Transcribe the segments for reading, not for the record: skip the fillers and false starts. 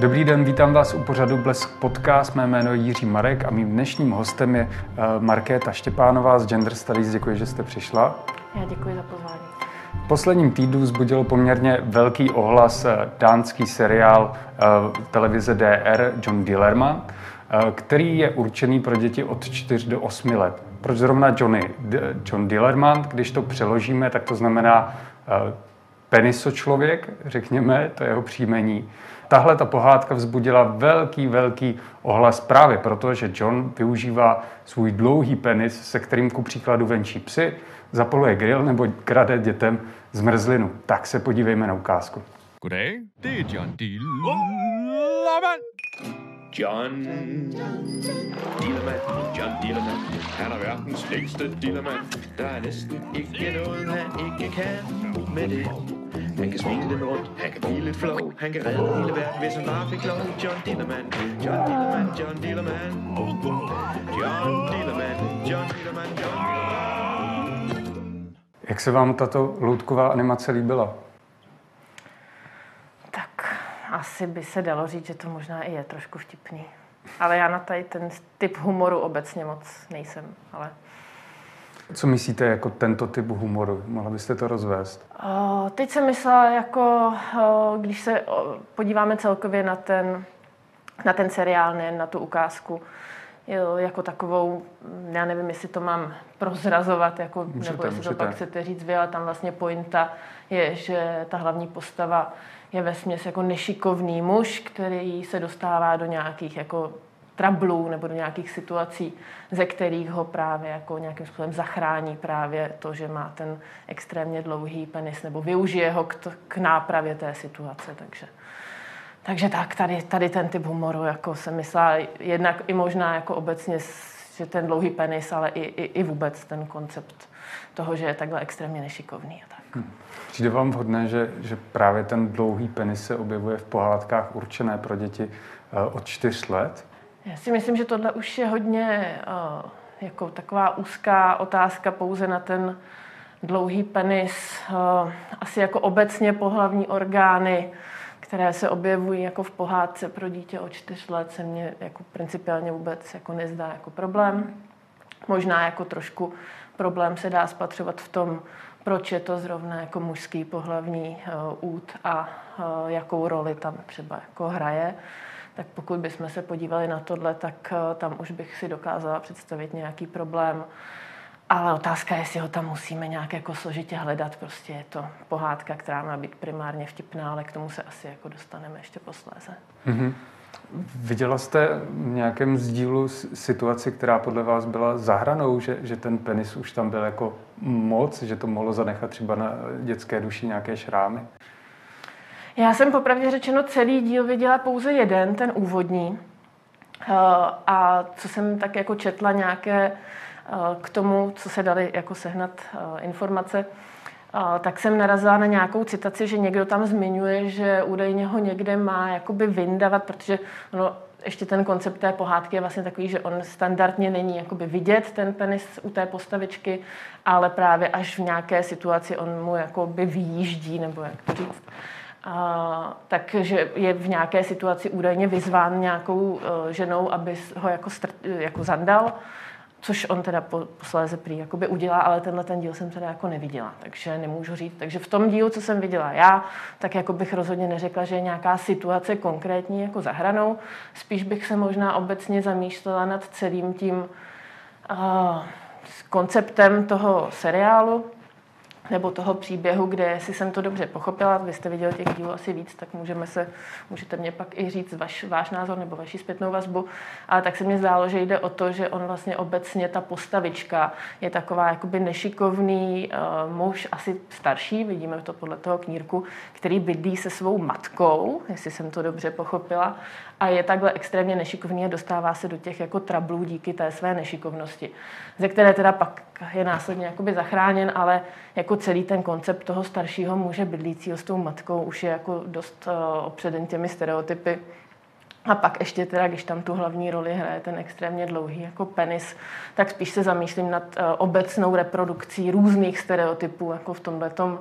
Dobrý den, vítám vás u pořadu Blesk podcast. Mé jméno je Jiří Marek a mým dnešním hostem je Markéta Štěpánová z Gender Studies. Děkuji, že jste přišla. Já děkuji za pozvání. V posledním týdnu vzbudil poměrně velký ohlas dánský seriál televize DR John Dillermand, který je určený pro děti od 4 do 8 let. Proč zrovna John Dillermand? Když to přeložíme, tak to znamená penisočlověk, řekněme, to je jeho příjmení. Tahle ta pohádka vzbudila velký ohlas právě proto, že John využívá svůj dlouhý penis, se kterým ku příkladu venčí psy, zapaluje grill nebo krade dětem zmrzlinu. Tak se podívejme na ukázku. Kde? Ty je John Dillermand. John Dillermand. Han er verdens længste Dillermand. Der er næsten ikke noget, han ikke kan med det. Han kan smile lidt rundt, han kan blive lidt flov, han kan redde hele verden, hvis han bare fik lov. John Dillermand, John Dillermand, John Dillermand, John Dillermand, John Dillermand, John Dillermand. Jak se vám tato loutková animace líbila? Tak, asi by se dalo říct, že to možná i je trošku vtipný. Ale já na tady ten typ humoru obecně moc nejsem, ale... Co myslíte jako tento typ humoru? Mohla byste to rozvést? Teď jsem myslela, jako, když se podíváme celkově na ten seriál, ne na tu ukázku, jako takovou, já nevím, jestli to mám prozrazovat, jako, nebo jestli to pak chcete říct vy, ale tam vlastně pointa je, že ta hlavní postava je vesměs jako nešikovný muž, který se dostává do nějakých jako trablů nebo do nějakých situací, ze kterých ho právě jako nějakým způsobem zachrání právě to, že má ten extrémně dlouhý penis, nebo využije ho k nápravě té situace. Takže tak, tady ten typ humoru, jako jsem myslela, jednak i možná jako obecně, že ten dlouhý penis, ale i vůbec ten koncept toho, že je takhle extrémně nešikovný. A tak. Přijde vám vhodné, že právě ten dlouhý penis se objevuje v pohádkách určené pro děti od 4 let? Já si myslím, že tohle už je hodně jako taková úzká otázka pouze na ten dlouhý penis. Asi jako obecně pohlavní orgány, které se objevují jako v pohádce pro dítě od 4 let, se mně jako principiálně vůbec jako nezdá jako problém. Možná jako trošku problém se dá spatřovat v tom, proč je to zrovna jako mužský pohlavní út a jakou roli tam třeba jako hraje. Tak pokud bychom se podívali na tohle, tak tam už bych si dokázala představit nějaký problém. Ale otázka je, jestli ho tam musíme nějak jako složitě hledat. Prostě je to pohádka, která má být primárně vtipná, ale k tomu se asi jako dostaneme ještě posléze. Mm-hmm. Viděla jste v nějakém sdílu situaci, která podle vás byla za hranou, že ten penis už tam byl jako moc, že to mohlo zanechat třeba na dětské duši nějaké šrámy? Já jsem popravdě řečeno celý díl viděla pouze jeden, ten úvodní. A co jsem tak jako četla nějaké k tomu, co se dali jako sehnat informace, tak jsem narazila na nějakou citaci, že někdo tam zmiňuje, že údajně ho někde má jakoby vyndavat, protože no, ještě ten koncept té pohádky je vlastně takový, že on standardně není jakoby vidět ten penis u té postavičky, ale právě až v nějaké situaci on mu jakoby vyjíždí, nebo jak to říct. Takže je v nějaké situaci údajně vyzván nějakou ženou, aby ho jako zandal, což on teda posléze prý jakoby udělá, ale tenhle ten díl jsem teda jako neviděla, takže nemůžu říct. Takže v tom dílu, co jsem viděla já, tak jako bych rozhodně neřekla, že je nějaká situace konkrétní jako za hranou. Spíš bych se možná obecně zamýšlela nad celým tím konceptem toho seriálu, nebo toho příběhu, kde, jestli jsem to dobře pochopila, vy jste viděl těch dílů asi víc, tak můžete mě pak i říct váš názor nebo vaši zpětnou vazbu, ale tak se mně zdálo, že jde o to, že on vlastně obecně, ta postavička, je taková jakoby nešikovný muž, asi starší, vidíme to podle toho knírku, který bydlí se svou matkou, jestli jsem to dobře pochopila, a je takhle extrémně nešikovný a dostává se do těch jako trablů díky té své nešikovnosti, ze které teda pak je následně jakoby zachráněn, ale jako celý ten koncept toho staršího muže bydlícího s tou matkou už je jako dost opředen těmi stereotypy. A pak ještě teda, když tam tu hlavní roli hraje ten extrémně dlouhý jako penis, tak spíš se zamýšlím nad obecnou reprodukcí různých stereotypů jako v tomhletom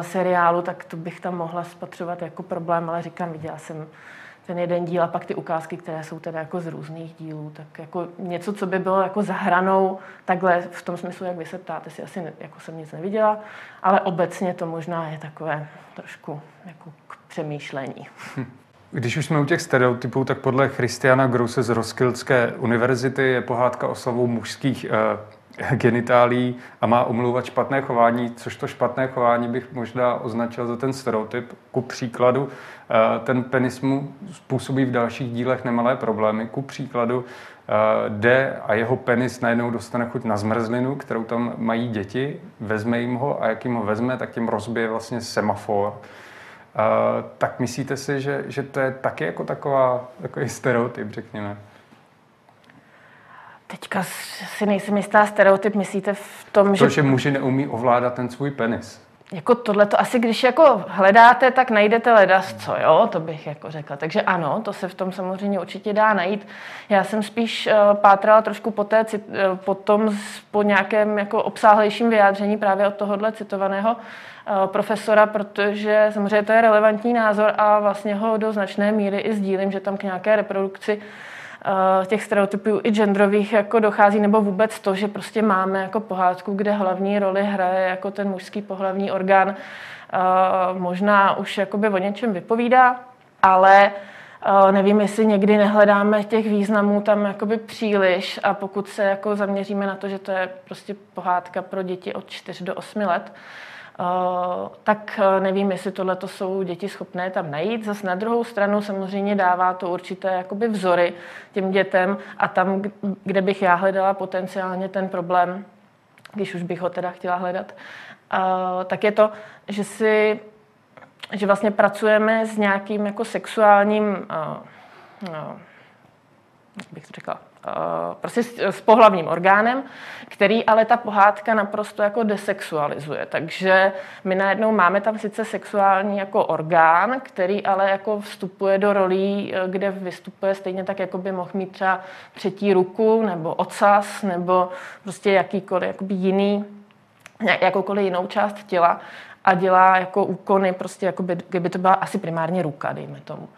seriálu, tak to bych tam mohla spatřovat jako problém, ale říkám, viděla jsem ten jeden díl a pak ty ukázky, které jsou teda jako z různých dílů, tak jako něco, co by bylo jako za hranou, takhle v tom smyslu, jak vy se ptáte, si asi jako jsem nic neviděla, ale obecně to možná je takové trošku jako k přemýšlení. Když už jsme u těch stereotypů, tak podle Christiana Gruse z Roskilské univerzity je pohádka o slavu mužských genitálí a má omlouvat špatné chování, což to špatné chování bych možná označil za ten stereotyp. Ku příkladu, ten penis mu způsobí v dalších dílech nemalé problémy. Ku příkladu, jde a jeho penis najednou dostane chuť na zmrzlinu, kterou tam mají děti, vezme jim ho a jak jim ho vezme, tak jim rozbije vlastně semafor. Tak myslíte si, že to je taky jako takový stereotyp, řekněme? Teďka si nejsem jistá, stereotyp myslíte v tom, že... To, že muži neumí ovládat ten svůj penis. Jako tohleto, asi když jako hledáte, tak najdete ledas, co jo, to bych jako řekla. Takže ano, to se v tom samozřejmě určitě dá najít. Já jsem spíš pátrala trošku po nějakém jako obsáhlejším vyjádření právě od tohohle citovaného profesora, protože samozřejmě to je relevantní názor a vlastně ho do značné míry i sdílím, že tam k nějaké reprodukci těch stereotypů i genderových jako dochází, nebo vůbec to, že prostě máme jako pohádku, kde hlavní roli hraje jako ten mužský pohlavní orgán, možná už jakoby o něčem vypovídá, ale nevím, jestli někdy nehledáme těch významů tam jakoby příliš a pokud se jako zaměříme na to, že to je prostě pohádka pro děti od 4 do 8 let, tak nevím, jestli tohleto jsou děti schopné tam najít. Zase na druhou stranu samozřejmě dává to určité jakoby vzory těm dětem a tam, kde bych já hledala potenciálně ten problém, když už bych ho teda chtěla hledat, tak je to, že vlastně pracujeme s nějakým jako sexuálním, jak bych to řekla, prostě s pohlavním orgánem, který ale ta pohádka naprosto jako desexualizuje. Takže my najednou máme tam sice sexuální jako orgán, který ale jako vstupuje do rolí, kde vystupuje stejně tak, jako by mohl mít třeba třetí ruku nebo ocas nebo prostě jakýkoliv jakoby jiný, jakoukoliv jinou část těla a dělá jako úkony, prostě jako by to byla asi primárně ruka, dejme tomu.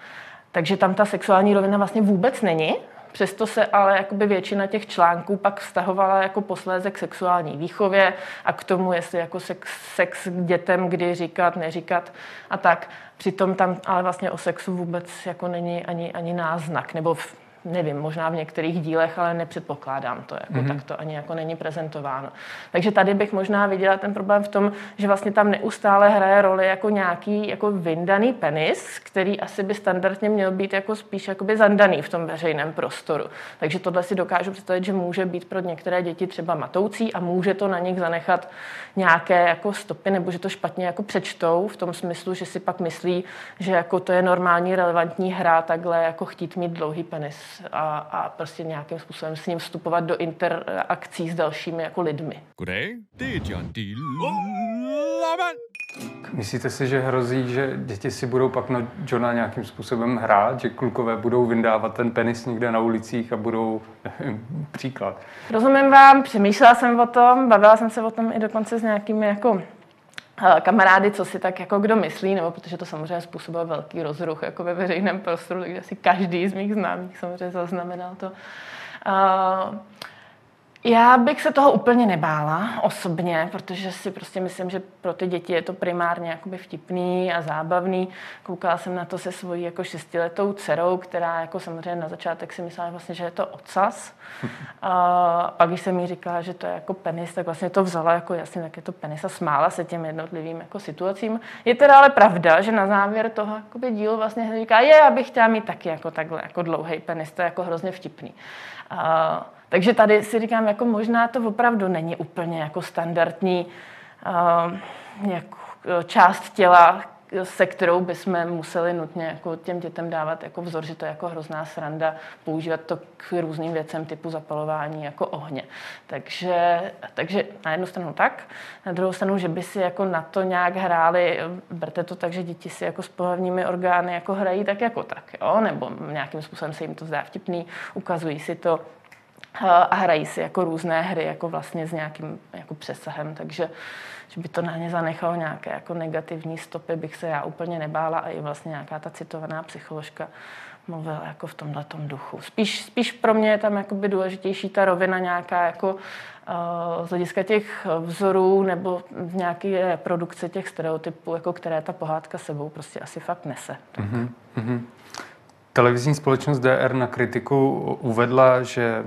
Takže tam ta sexuální rovina vlastně vůbec není. Přesto se ale jakoby většina těch článků pak vztahovala jako posléze k sexuální výchově a k tomu, jestli jako sex dětem, kdy říkat, neříkat a tak. Přitom tam ale vlastně o sexu vůbec jako není ani náznak, nebo nevím, možná v některých dílech, ale nepředpokládám to, jako tak to ani jako není prezentováno. Takže tady bych možná viděla ten problém v tom, že vlastně tam neustále hraje roli jako nějaký jako vyndaný penis, který asi by standardně měl být jako spíš jakoby zandaný v tom veřejném prostoru. Takže tohle si dokážu představit, že může být pro některé děti třeba matoucí a může to na nich zanechat nějaké jako stopy, nebo že to špatně jako přečtou v tom smyslu, že si pak myslí, že jako to je normální relevantní hra, takhle jako chtít mít dlouhý penis. A prostě nějakým způsobem s ním vstupovat do interakcí s dalšími jako lidmi. Myslíte si, že hrozí, že děti si budou pak na Johna nějakým způsobem hrát, že klukové budou vyndávat ten penis někde na ulicích a budou, nevím, příklad? Rozumím vám, přemýšlela jsem o tom, bavila jsem se o tom i dokonce s nějakými jako kamarády, co si tak jako kdo myslí, nebo protože to samozřejmě způsobilo velký rozruch jako ve veřejném prostoru, takže asi každý z mých známých samozřejmě zaznamenal to. Já bych se toho úplně nebála osobně, protože si prostě myslím, že pro ty děti je to primárně jakoby vtipný a zábavný. Koukala jsem na to se svojí jako 6letou dcerou, která jako samozřejmě na začátek si myslela vlastně, že je to ocas. A když jsem jí říkala, že to je jako penis, tak vlastně to vzala jako jasně, tak je to penis a smála se těm jednotlivým jako situacím. Je teda ale pravda, že na závěr toho jakoby dílu vlastně říká, já bych chtěla mít taky jako takhle jako dlouhý penis, to je jako hrozně vtipný. Takže tady si říkám, jako možná to opravdu není úplně jako standardní část těla, se kterou bychom museli nutně jako těm dětem dávat jako vzor, že to je jako hrozná sranda, používat to k různým věcem typu zapalování jako ohně. Takže na jednu stranu tak, na druhou stranu, že by si jako na to nějak hráli, berte to tak, že děti si jako s pohlavními orgány jako hrají tak jako tak, jo? Nebo nějakým způsobem se jim to zdá vtipný, ukazují si to, a hrají si jako různé hry jako vlastně s nějakým jako přesahem, takže že by to na ně zanechalo nějaké jako negativní stopy, bych se já úplně nebála a i vlastně nějaká ta citovaná psycholožka mluvil jako v tomhletom duchu. Spíš pro mě je tam jakoby důležitější ta rovina nějaká jako z hlediska těch vzorů nebo v nějaké reprodukce těch stereotypů, jako které ta pohádka sebou prostě asi fakt nese. Mm-hmm, mm-hmm. Televizní společnost DR na kritiku uvedla, že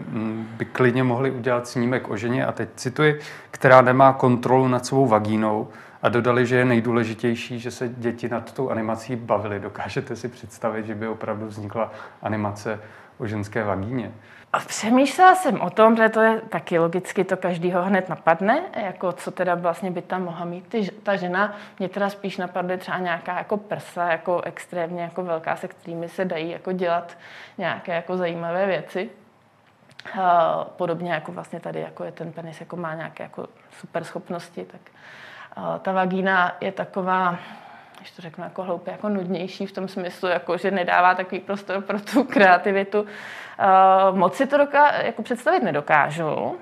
by klidně mohli udělat snímek o ženě, a teď cituji, která nemá kontrolu nad svou vagínou, a dodali, že je nejdůležitější, že se děti nad tou animací bavily. Dokážete si představit, že by opravdu vznikla animace o ženské vagíně? A přemýšlela jsem o tom, že to je taky logicky, to každýho hned napadne, jako co teda vlastně by tam mohla mít ta žena. Mě teda spíš napadne třeba nějaká jako prsa, jako extrémně jako velká, se kterými se dají jako dělat nějaké jako zajímavé věci. Podobně jako vlastně tady jako je ten penis, jako má nějaké jako super schopnosti, tak ta vagína je taková, když to řeknu jako hloupě, jako nudnější v tom smyslu, jako že nedává takový prostor pro tu kreativitu. Moc si to jako představit nedokážu,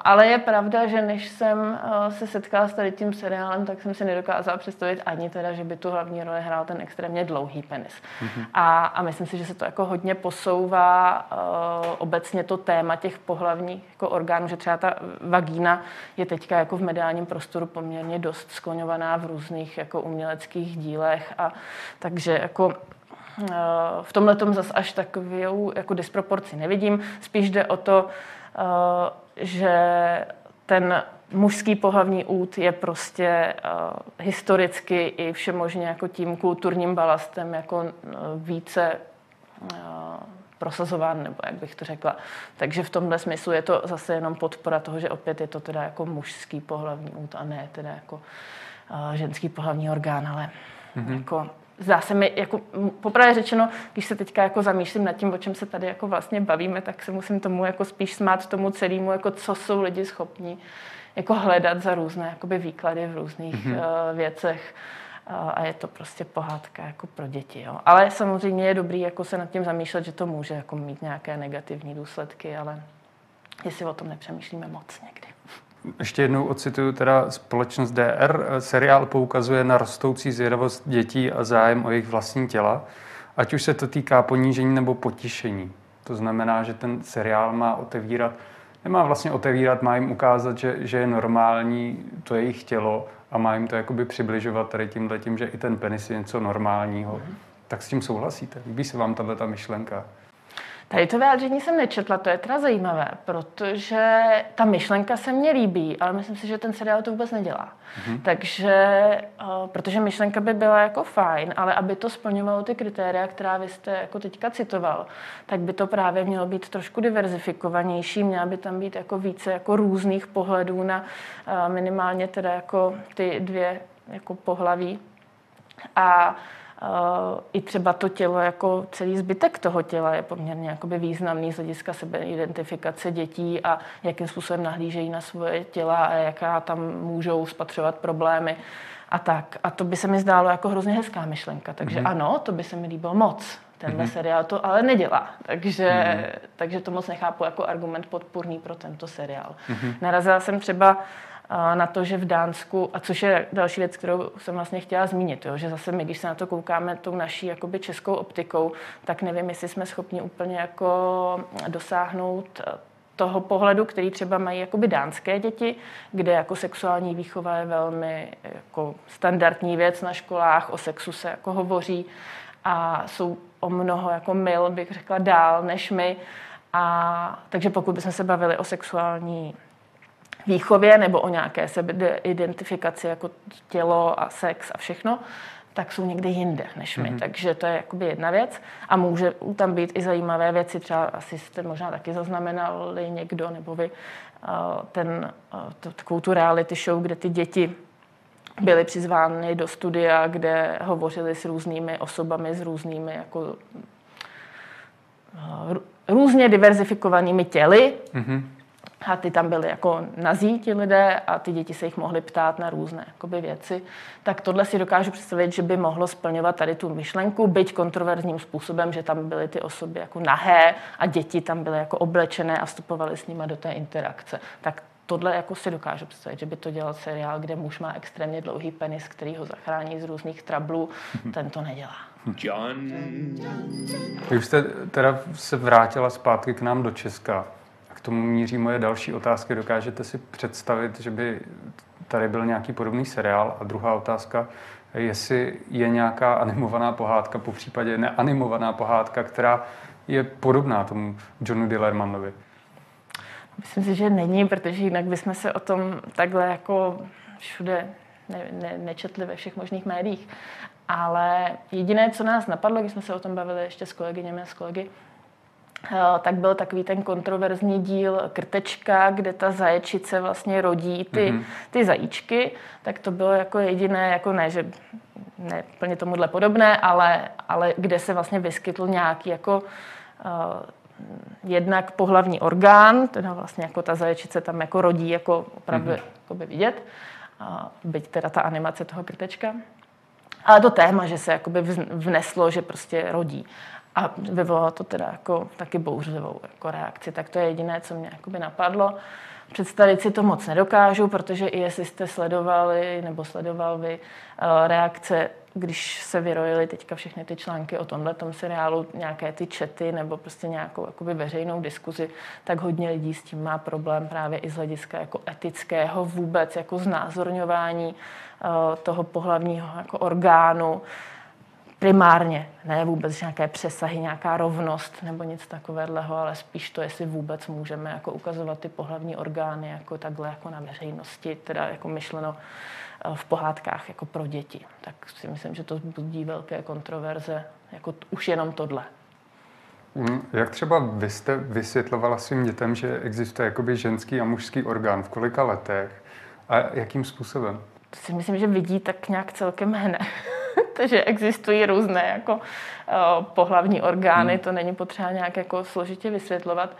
ale je pravda, že než jsem se setkala s tady tím seriálem, tak jsem si nedokázala představit ani teda, že by tu hlavní roli hrál ten extrémně dlouhý penis. Mm-hmm. A myslím si, že se to jako hodně posouvá obecně to téma těch pohlavních jako orgánů, že třeba ta vagína je teďka jako v mediálním prostoru poměrně dost skloňovaná v různých jako uměleckých dílech, a takže jako v tomhletom zas až takovou jako disproporci nevidím. Spíš jde o to, že ten mužský pohlavní út je prostě historicky i všemožně jako tím kulturním balastem jako více prosazován, nebo jak bych to řekla. Takže v tomhle smyslu je to zase jenom podpora toho, že opět je to teda jako mužský pohlavní út a ne teda jako ženský pohlavní orgán, ale jako zdá se mi, jako popravdě řečeno, když se teďka jako zamýšlím nad tím, o čem se tady jako vlastně bavíme, tak se musím tomu jako spíš smát tomu celému, jako co jsou lidi schopní jako hledat za různé jakoby výklady v různých věcech. A je to prostě pohádka jako pro děti. Jo. Ale samozřejmě je dobrý jako se nad tím zamýšlet, že to může jako mít nějaké negativní důsledky, ale jestli o tom nepřemýšlíme moc někdy. Ještě jednou ocituju teda společnost DR. Seriál poukazuje na rostoucí zvědavost dětí a zájem o jejich vlastní těla, ať už se to týká ponížení nebo potišení. To znamená, že ten seriál má otevírat, nemá vlastně otevírat, má jim ukázat, že je normální to jejich tělo a má jim to jakoby přibližovat tady tímhletím, že i ten penis je něco normálního. Tak s tím souhlasíte? Líbí se vám tato myšlenka? Tady to vyjádření jsem nečetla, to je teda zajímavé, protože ta myšlenka se mně líbí, ale myslím si, že ten seriál to vůbec nedělá. Takže, protože myšlenka by byla jako fajn, ale aby to splňovalo ty kritéria, která vy jste jako teďka citoval, tak by to právě mělo být trošku diverzifikovanější, měla by tam být jako více jako různých pohledů na minimálně teda jako ty dvě jako pohlaví. A i třeba to tělo, jako celý zbytek toho těla je poměrně jakoby významný z hlediska sebeidentifikace dětí a jakým způsobem nahlížejí na svoje těla a jaká tam můžou spatřovat problémy a tak. A to by se mi zdálo jako hrozně hezká myšlenka. Takže ano, to by se mi líbilo moc. Tenhle seriál to ale nedělá. Takže to moc nechápu jako argument podpůrný pro tento seriál. Narazila jsem třeba na to, že v Dánsku, a což je další věc, kterou jsem vlastně chtěla zmínit, jo, že zase my, když se na to koukáme tou naší jakoby českou optikou, tak nevím, jestli jsme schopni úplně jako dosáhnout toho pohledu, který třeba mají jakoby dánské děti, kde jako sexuální výchova je velmi jako standardní věc na školách, o sexu se jako hovoří a jsou o mnoho jako mil, bych řekla, dál než my. A takže pokud bychom se bavili o sexuální výchově nebo o nějaké sebeidentifikaci jako tělo a sex a všechno, tak jsou někde jinde než my. Takže to je jakoby jedna věc a může tam být i zajímavé věci. Třeba asi jste možná taky zaznamenali někdo nebo vy takovou tu reality show, kde ty děti byly přizvány do studia, kde hovořili s různými osobami, s různými jako různě diverzifikovanými těly. A ty tam byly jako nazí ti lidé a ty děti se jich mohly ptát na různé jakoby věci. Tak tohle si dokážu představit, že by mohlo splňovat tady tu myšlenku, byť kontroverzním způsobem, že tam byly ty osoby jako nahé a děti tam byly jako oblečené a vstupovaly s nimi do té interakce. Tak tohle jako si dokážu představit, že by to dělal seriál, kde muž má extrémně dlouhý penis, který ho zachrání z různých trablů. Ten to nedělá. John. Vy jste teda se vrátila zpátky k nám do Česka. A k tomu míří moje další otázky. Dokážete si představit, že by tady byl nějaký podobný seriál? A druhá otázka, jestli je nějaká animovaná pohádka, popřípadě neanimovaná pohádka, která je podobná tomu Johnu Dillermandovi. Myslím si, že není, protože jinak bychom se o tom takhle jako všude nečetli ve všech možných médiích. Ale jediné, co nás napadlo, když jsme se o tom bavili ještě s kolegyněmi a s kolegy, tak byl takový ten kontroverzní díl Krtečka, kde ta zaječice vlastně rodí ty zajíčky, tak to bylo jako jediné, jako ne, že ne plně tomuhle podobné, ale kde se vlastně vyskytl nějaký jako jednak pohlavní orgán, teda vlastně jako ta zaječice tam jako rodí, jako opravdu jako by vidět, byť teda ta animace toho Krtečka. Ale to téma, že se jakoby vneslo, že prostě rodí. A vyvolalo to teda jako taky bouřlivou jako reakci. Tak to je jediné, co mě jakoby napadlo. Představit si to moc nedokážu, protože i jestli jste sledovali nebo sledoval vy reakce, když se vyrojily teďka všechny ty články o tomhletom seriálu, nějaké ty čety nebo prostě nějakou jakoby veřejnou diskuzi, tak hodně lidí s tím má problém právě i z hlediska jako etického vůbec, jako znázorňování toho pohlavního jako orgánu. Primárně, ne vůbec nějaké přesahy, nějaká rovnost nebo nic takového, ale spíš to, jestli vůbec můžeme jako ukazovat ty pohlavní orgány jako takhle jako na veřejnosti, teda jako myšleno v pohádkách jako pro děti. Tak si myslím, že to budí velké kontroverze, jako už jenom tohle. Jak třeba vy jste vysvětlovala svým dětem, že existuje jakoby ženský a mužský orgán, v kolika letech a jakým způsobem? To si myslím, že vidí tak nějak celkem hned. Takže existují různé jako pohlavní orgány, to není potřeba nějak jako složitě vysvětlovat.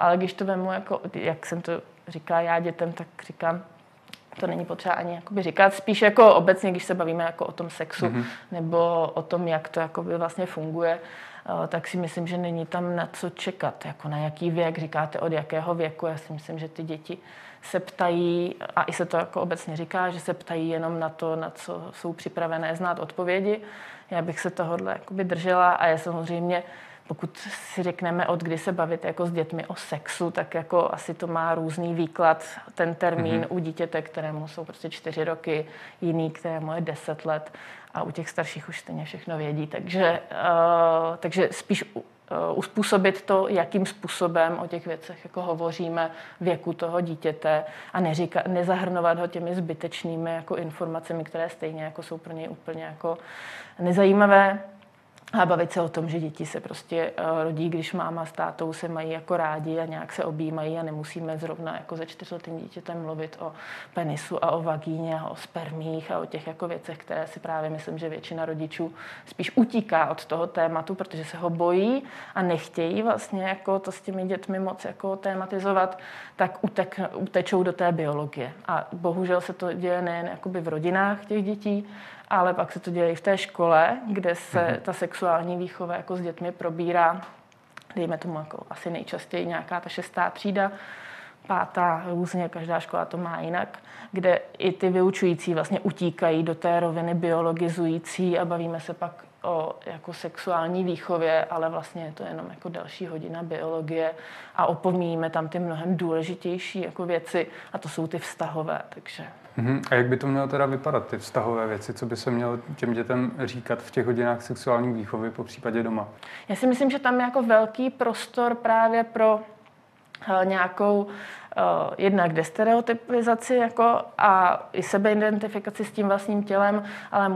Ale když to vemu, jako, jak jsem to říkala já dětem, tak říkám, to není potřeba ani jakoby říkat. Spíš jako obecně, když se bavíme jako o tom sexu nebo o tom, jak to jakoby vlastně funguje, tak si myslím, že není tam na co čekat. Jako na jaký věk, říkáte od jakého věku. Já si myslím, že ty děti se ptají, a i se to jako obecně říká, že se ptají jenom na to, na co jsou připravené znát odpovědi. Já bych se tohodle jakoby držela a je samozřejmě, pokud si řekneme, od kdy se bavit jako s dětmi o sexu, tak jako asi to má různý výklad. Ten termín u dítěte, kterému jsou prostě 4 roky, jiný, kterému je 10 let a u těch starších už stejně všechno vědí. Takže spíš uspůsobit to, jakým způsobem o těch věcech jako hovoříme, věku toho dítěte a nezahrnovat ho těmi zbytečnými jako informacemi, které stejně jako jsou pro něj úplně jako nezajímavé. A bavit se o tom, že děti se prostě rodí, když máma s tátou se mají jako rádi a nějak se objímají a nemusíme zrovna jako ze 4letým dítětem mluvit o penisu a o vagíně a o spermích a o těch jako věcech, které si právě myslím, že většina rodičů spíš utíká od toho tématu, protože se ho bojí a nechtějí vlastně jako to s těmi dětmi moc jako tématizovat, tak utečou do té biologie. A bohužel se to děje nejen jakoby v rodinách těch dětí, ale pak se to děje i v té škole, kde se ta sexuální výchova jako s dětmi probírá, dejme tomu jako asi nejčastěji nějaká ta 6. třída, 5. různě, každá škola to má jinak, kde i ty vyučující vlastně utíkají do té roviny biologizující a bavíme se pak o jako sexuální výchově, ale vlastně je to jenom jako další hodina biologie a opomíjíme tam ty mnohem důležitější jako věci a to jsou ty vztahové, takže. A jak by to mělo teda vypadat, ty vztahové věci? Co by se mělo těm dětem říkat v těch hodinách sexuální výchovy, popřípadě doma? Já si myslím, že tam je jako velký prostor právě pro nějakou jednak destereotypizaci jako a i sebeidentifikaci s tím vlastním tělem, ale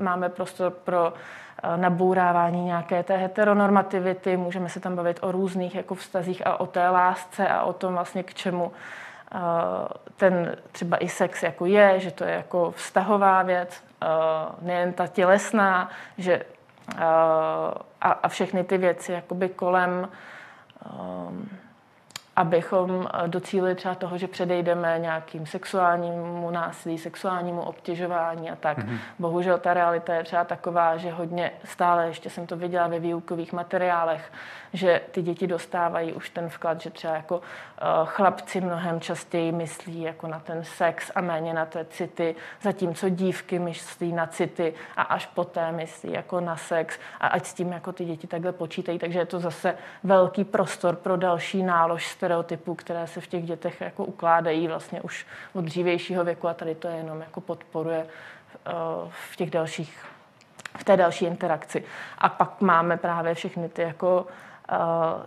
máme prostor pro nabourávání nějaké té heteronormativity, můžeme se tam bavit o různých jako vztazích a o té lásce a o tom vlastně k čemu ten třeba i sex jako je, že to je jako vztahová věc, nejen ta tělesná, že a všechny ty věci jakoby kolem abychom docílili třeba toho, že předejdeme nějakým sexuálnímu násilí, sexuálnímu obtěžování a tak. Mm-hmm. Bohužel ta realita je třeba taková, že hodně stále, ještě jsem to viděla ve výukových materiálech, že ty děti dostávají už ten vklad, že třeba jako chlapci mnohem častěji myslí jako na ten sex a méně na ty city, zatímco dívky myslí na city a až poté myslí jako na sex a ať s tím jako ty děti takhle počítají. Takže je to zase velký prostor pro další nálož stereotypů, které se v těch dětech jako ukládají vlastně už od dřívějšího věku a tady to je jenom jako podporuje v těch dalších, v té další interakci. A pak máme právě všechny ty jako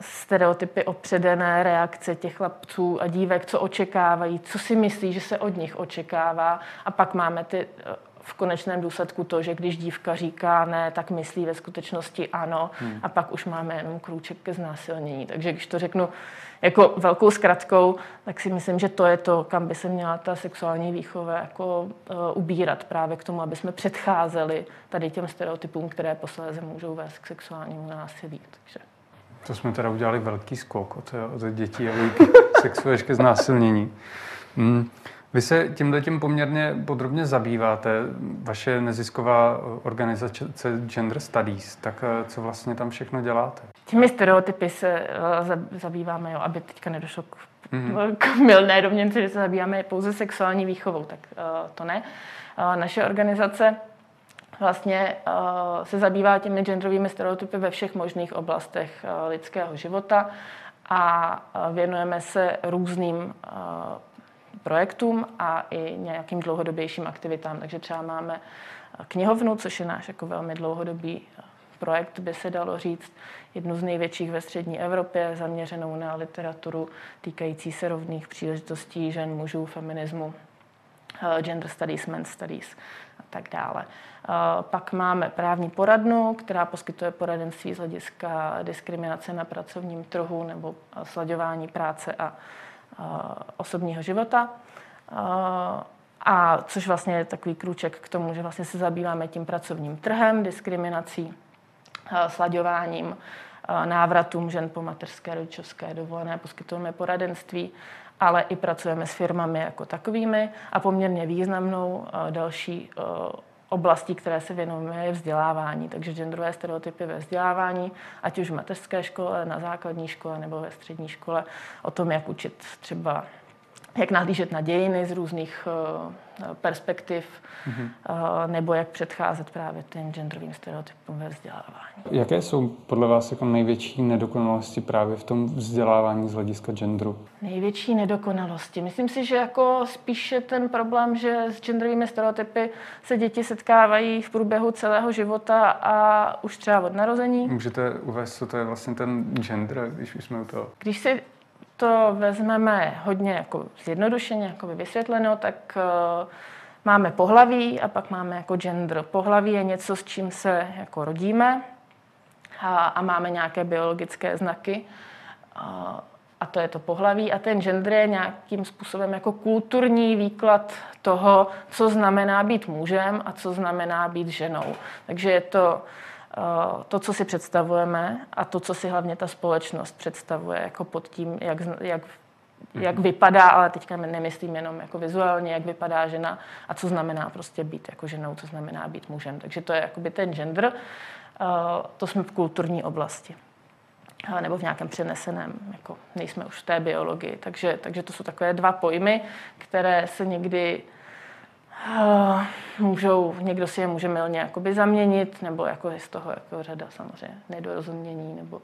stereotypy opředené reakce těch chlapců a dívek, co očekávají, co si myslí, že se od nich očekává a pak máme ty v konečném důsledku to, že když dívka říká ne, tak myslí ve skutečnosti ano a pak už máme jenom krůček ke znásilnění. Takže když to řeknu jako velkou zkratkou, tak si myslím, že to je to, kam by se měla ta sexuální výchova jako ubírat právě k tomu, aby jsme předcházeli tady těm stereotypům, které posléze můžou vést k sexuálnímu násilí. Takže. To jsme teda udělali velký skok od dětí a sexu až ke znásilnění. Vy se tímhletím poměrně podrobně zabýváte. Vaše nezisková organizace Gender Studies, tak co vlastně tam všechno děláte? Těmi stereotypy se zabýváme, jo, aby teďka nedošlo k mylné domněnce, že se zabýváme pouze sexuální výchovou, tak to ne. Naše organizace vlastně se zabývá těmi genderovými stereotypy ve všech možných oblastech lidského života a věnujeme se různým projektům a i nějakým dlouhodobějším aktivitám. Takže třeba máme knihovnu, což je náš jako velmi dlouhodobý projekt, by se dalo říct, jednu z největších ve střední Evropě, zaměřenou na literaturu týkající se rovných příležitostí žen, mužů, feminismu, gender studies, men's studies a tak dále. Pak máme právní poradnu, která poskytuje poradenství z hlediska diskriminace na pracovním trhu nebo slaďování práce a osobního života. A což vlastně je takový krůček k tomu, že vlastně se zabýváme tím pracovním trhem, diskriminací, slaďováním, návratům žen po mateřské, rodičovské dovolené, poskytujeme poradenství, ale i pracujeme s firmami jako takovými a poměrně významnou další oblastí, které se věnujeme, je vzdělávání. Takže genderové stereotypy ve vzdělávání, ať už v mateřské škole, na základní škole nebo ve střední škole, o tom, jak učit třeba, jak nahlížet na dějiny z různých perspektiv, nebo jak předcházet právě těm genderovým stereotypům ve vzdělávání. Jaké jsou podle vás jako největší nedokonalosti právě v tom vzdělávání z hlediska genderu? Největší nedokonalosti. Myslím si, že jako spíše ten problém, že s genderovými stereotypy se děti setkávají v průběhu celého života a už třeba od narození. Můžete uvést, co to je vlastně ten gender, když jsme u toho? Když si to vezmeme hodně jako zjednodušeně, jako vysvětleno, tak máme pohlaví a pak máme jako gender. Pohlaví je něco, s čím se jako rodíme a máme nějaké biologické znaky a to je to pohlaví. A ten gender je nějakým způsobem jako kulturní výklad toho, co znamená být mužem a co znamená být ženou. Takže je to to, co si představujeme a to, co si hlavně ta společnost představuje jako pod tím, jak vypadá, ale teďka nemyslím jenom jako vizuálně, jak vypadá žena a co znamená prostě být jako ženou, co znamená být mužem. Takže to je jakoby ten gender, to jsme v kulturní oblasti. Nebo v nějakém přeneseném, jako nejsme už v té biologii. Takže to jsou takové dva pojmy, které se někdy někdo si je může mylně jakoby zaměnit, nebo jako z toho jako řada samozřejmě nedorozumění nebo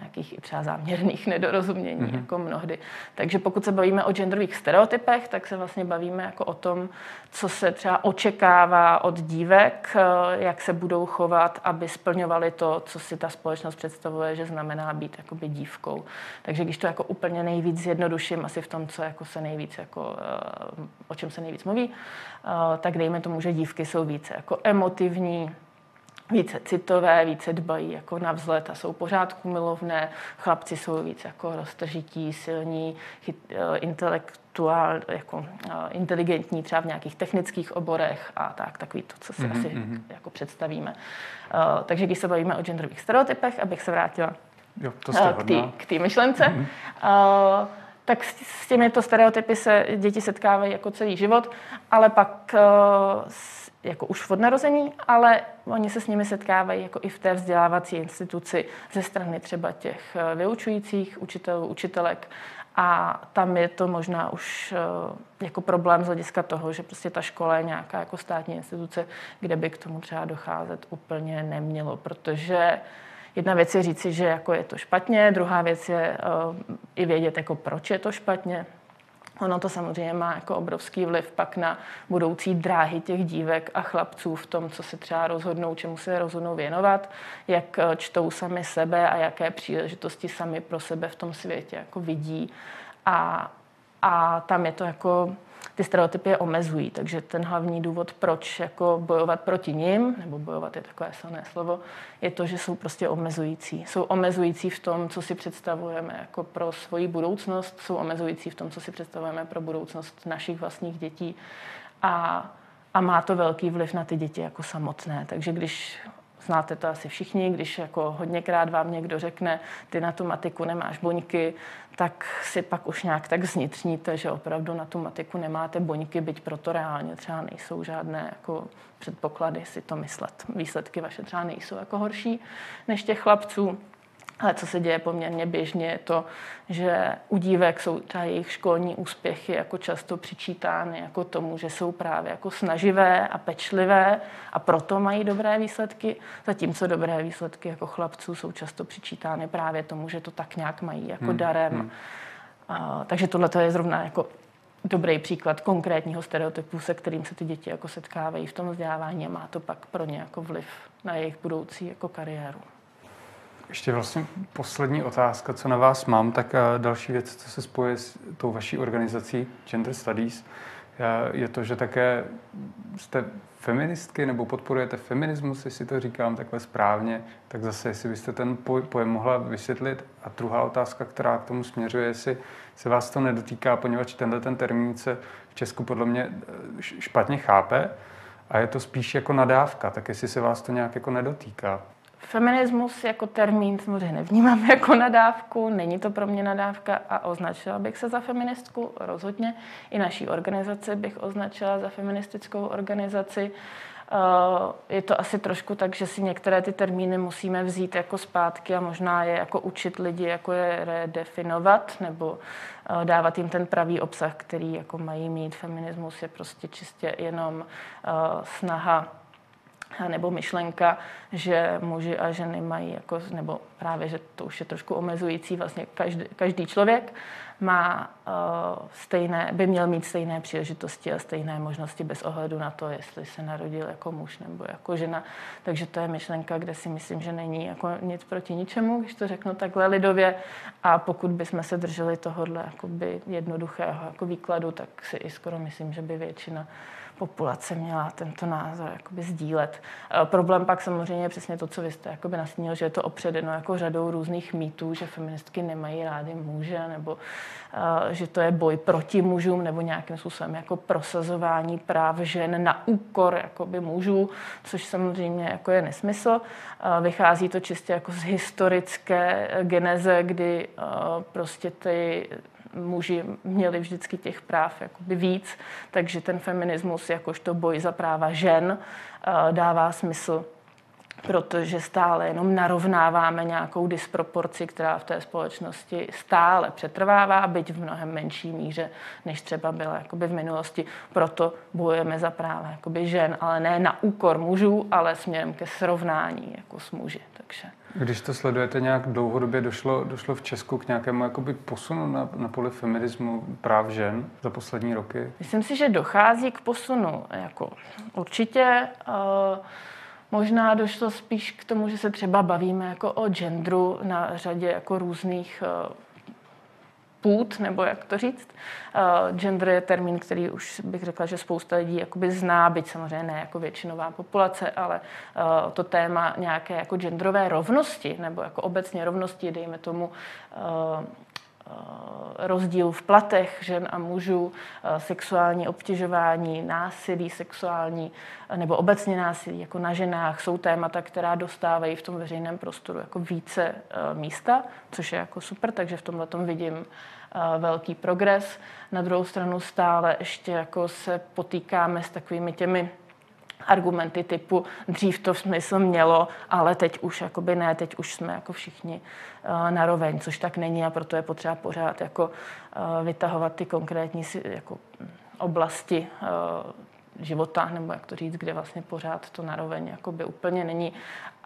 nějakých i třeba záměrných nedorozumění, jako mnohdy. Takže pokud se bavíme o genderových stereotypech, tak se vlastně bavíme jako o tom, co se třeba očekává od dívek, jak se budou chovat, aby splňovali to, co si ta společnost představuje, že znamená být jakoby dívkou. Takže když to jako úplně nejvíc zjednoduším, asi v tom, co jako se nejvíc jako, o čem se nejvíc mluví, tak dejme tomu, že dívky jsou více jako emotivní, více citové, více dbají jako na vzhled a jsou pořádku milovné. Chlapci jsou více jako roztržití, silní, inteligentní třeba v nějakých technických oborech a takový to, co si asi jako představíme. Takže když se bavíme o genderových stereotypech, abych se vrátila Jo, to jste hodná. K té myšlence. Mm-hmm. Tak s těmito stereotypy se děti setkávají jako celý život, ale pak jako už od narození, ale oni se s nimi setkávají jako i v té vzdělávací instituci ze strany třeba těch vyučujících, učitelů, učitelek. A tam je to možná už jako problém z hlediska toho, že prostě ta škola je nějaká jako státní instituce, kde by k tomu třeba docházet úplně nemělo, protože jedna věc je říci, že jako je to špatně, druhá věc je i vědět, jako proč je to špatně. Ono to samozřejmě má jako obrovský vliv pak na budoucí dráhy těch dívek a chlapců v tom, co se třeba rozhodnou, čemu se rozhodnou věnovat, jak čtou sami sebe a jaké příležitosti sami pro sebe v tom světě jako vidí. A tam je to jako, ty stereotypy je omezují, takže ten hlavní důvod, proč jako bojovat proti nim, nebo bojovat je takové silné slovo, je to, že jsou prostě omezující. Jsou omezující v tom, co si představujeme jako pro svoji budoucnost, jsou omezující v tom, co si představujeme pro budoucnost našich vlastních dětí a má to velký vliv na ty děti jako samotné. Takže když, znáte to asi všichni, když jako hodněkrát vám někdo řekne, ty na tu matiku nemáš boňky, tak si pak už nějak tak zvnitřníte, že opravdu na tu matiku nemáte boňky, byť proto reálně třeba nejsou žádné jako předpoklady si to myslet. Výsledky vaše třeba nejsou jako horší než těch chlapců, ale co se děje poměrně běžně je to, že u dívek jsou třeba jejich školní úspěchy jako často přičítány jako tomu, že jsou právě jako snaživé a pečlivé a proto mají dobré výsledky, zatímco dobré výsledky jako chlapců jsou často přičítány právě tomu, že to tak nějak mají jako darem. Takže tohle je zrovna jako dobrý příklad konkrétního stereotypu, se kterým se ty děti jako setkávají v tom vzdělávání a má to pak pro ně jako vliv na jejich budoucí jako kariéru. Ještě vlastně poslední otázka, co na vás mám, tak další věc, co se spojuje s tou vaší organizací Gender Studies, je to, že také jste feministky nebo podporujete feminismus, jestli to říkám takhle správně, tak zase, jestli byste ten pojem mohla vysvětlit. A druhá otázka, která k tomu směřuje, jestli se vás to nedotýká, poněvadž tenhle ten termín se v Česku podle mě špatně chápe a je to spíš jako nadávka, tak jestli se vás to nějak jako nedotýká. Feminismus jako termín samozřejmě nevnímám jako nadávku, není to pro mě nadávka a označila bych se za feministku, rozhodně. I naší organizaci bych označila za feministickou organizaci. Je to asi trošku tak, že si některé ty termíny musíme vzít jako zpátky a možná je jako učit lidi, jako je redefinovat nebo dávat jim ten pravý obsah, který jako mají mít. Feminismus je prostě čistě jenom snaha nebo myšlenka, že muži a ženy mají, jako, nebo právě, že to už je trošku omezující, vlastně každý člověk má by měl mít stejné příležitosti a stejné možnosti bez ohledu na to, jestli se narodil jako muž nebo jako žena. Takže to je myšlenka, kde si myslím, že není jako nic proti ničemu, když to řeknu takhle lidově. A pokud bychom se drželi tohohle jakoby jednoduchého jako výkladu, tak si i skoro myslím, že by většina populace měla tento názor jakoby sdílet. Problém pak samozřejmě je přesně to, co vy jste jakoby nastínil, že je to opředeno jako řadou různých mýtů, že feministky nemají rády muže, nebo že to je boj proti mužům, nebo nějakým způsobem jako prosazování práv žen na úkor jakoby mužů, což samozřejmě jako je nesmysl. Vychází to čistě jako z historické geneze, kdy prostě ty muži měli vždycky těch práv jakoby víc, takže ten feminismus jakožto boj za práva žen dává smysl, protože stále jenom narovnáváme nějakou disproporci, která v té společnosti stále přetrvává, byť v mnohem menší míře, než třeba byla jakoby v minulosti. Proto bojujeme za práva jakoby žen, ale ne na úkor mužů, ale směrem ke srovnání jako s muži. Takže. Když to sledujete nějak dlouhodobě, došlo v Česku k nějakému jakoby posunu na poli feminismu práv žen za poslední roky? Myslím si, že dochází k posunu. Jako určitě. Možná došlo spíš k tomu, že se třeba bavíme jako o genderu na řadě jako různých půd, nebo jak to říct. Gender je termín, který už bych řekla, že spousta lidí jakoby zná, byť samozřejmě ne jako většinová populace, ale to téma nějaké jako genderové rovnosti, nebo jako obecně rovnosti, dejme tomu rozdíl v platech žen a mužů, sexuální obtěžování, násilí sexuální nebo obecně násilí jako na ženách jsou témata, která dostávají v tom veřejném prostoru jako více místa, což je jako super, takže v tomhletom vidím velký progres. Na druhou stranu stále ještě jako se potýkáme s takovými těmi argumenty typu dřív to smysl mělo, ale teď už jakoby ne, teď už jsme jako všichni naroveň, což tak není a proto je potřeba pořád jako vytahovat ty konkrétní jako oblasti života, nebo jak to říct, kde vlastně pořád to naroveň jakoby úplně není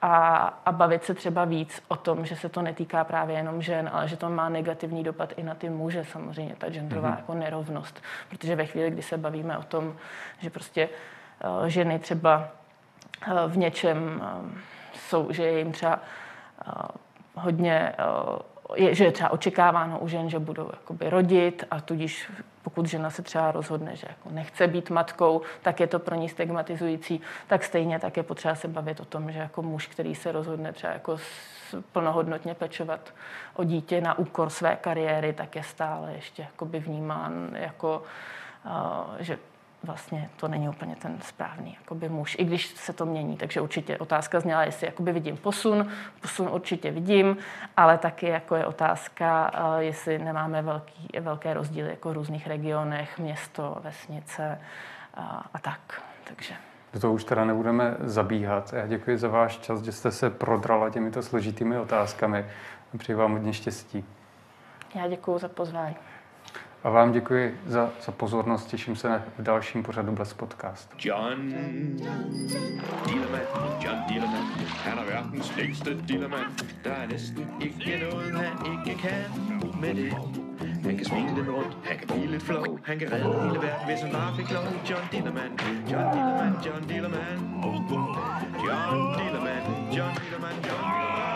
a bavit se třeba víc o tom, že se to netýká právě jenom žen, ale že to má negativní dopad i na ty muže samozřejmě, ta genderová jako nerovnost, protože ve chvíli, kdy se bavíme o tom, že prostě ženy třeba v něčem jsou, že je jim třeba hodně, že je třeba očekáváno u žen, že budou jakoby rodit a tudíž pokud žena se třeba rozhodne, že jako nechce být matkou, tak je to pro ní stigmatizující, tak stejně tak je potřeba se bavit o tom, že jako muž, který se rozhodne třeba jako plnohodnotně pečovat o dítě na úkor své kariéry, tak je stále ještě jakoby vnímán jako, že vlastně to není úplně ten správný jakoby muž, i když se to mění. Takže určitě otázka zněla, jestli jakoby vidím posun. Posun určitě vidím, ale taky jako je otázka, jestli nemáme velké rozdíly jako v různých regionech, město, vesnice a tak. Takže. Do toho už teda nebudeme zabíhat. Já děkuji za váš čas, že jste se prodrala těmito složitými otázkami. Přeji vám hodně štěstí. Já děkuji za pozvání. A vám děkuji za pozornost. Těším se v dalším pořadu Blesk podcast. John Dillermand, John Dillermand. Han er verdens længste Dillermand. Der er næsten ikke noget, han ikke kan med det. Han kan svinge den rundt, han kan blive lidt flov. Han kan redde hele verden, hvis han bare fik lov. John Dillermand, John Dillermand, John Dillermand. John Dillermand, John Dillermand, John Dillermand.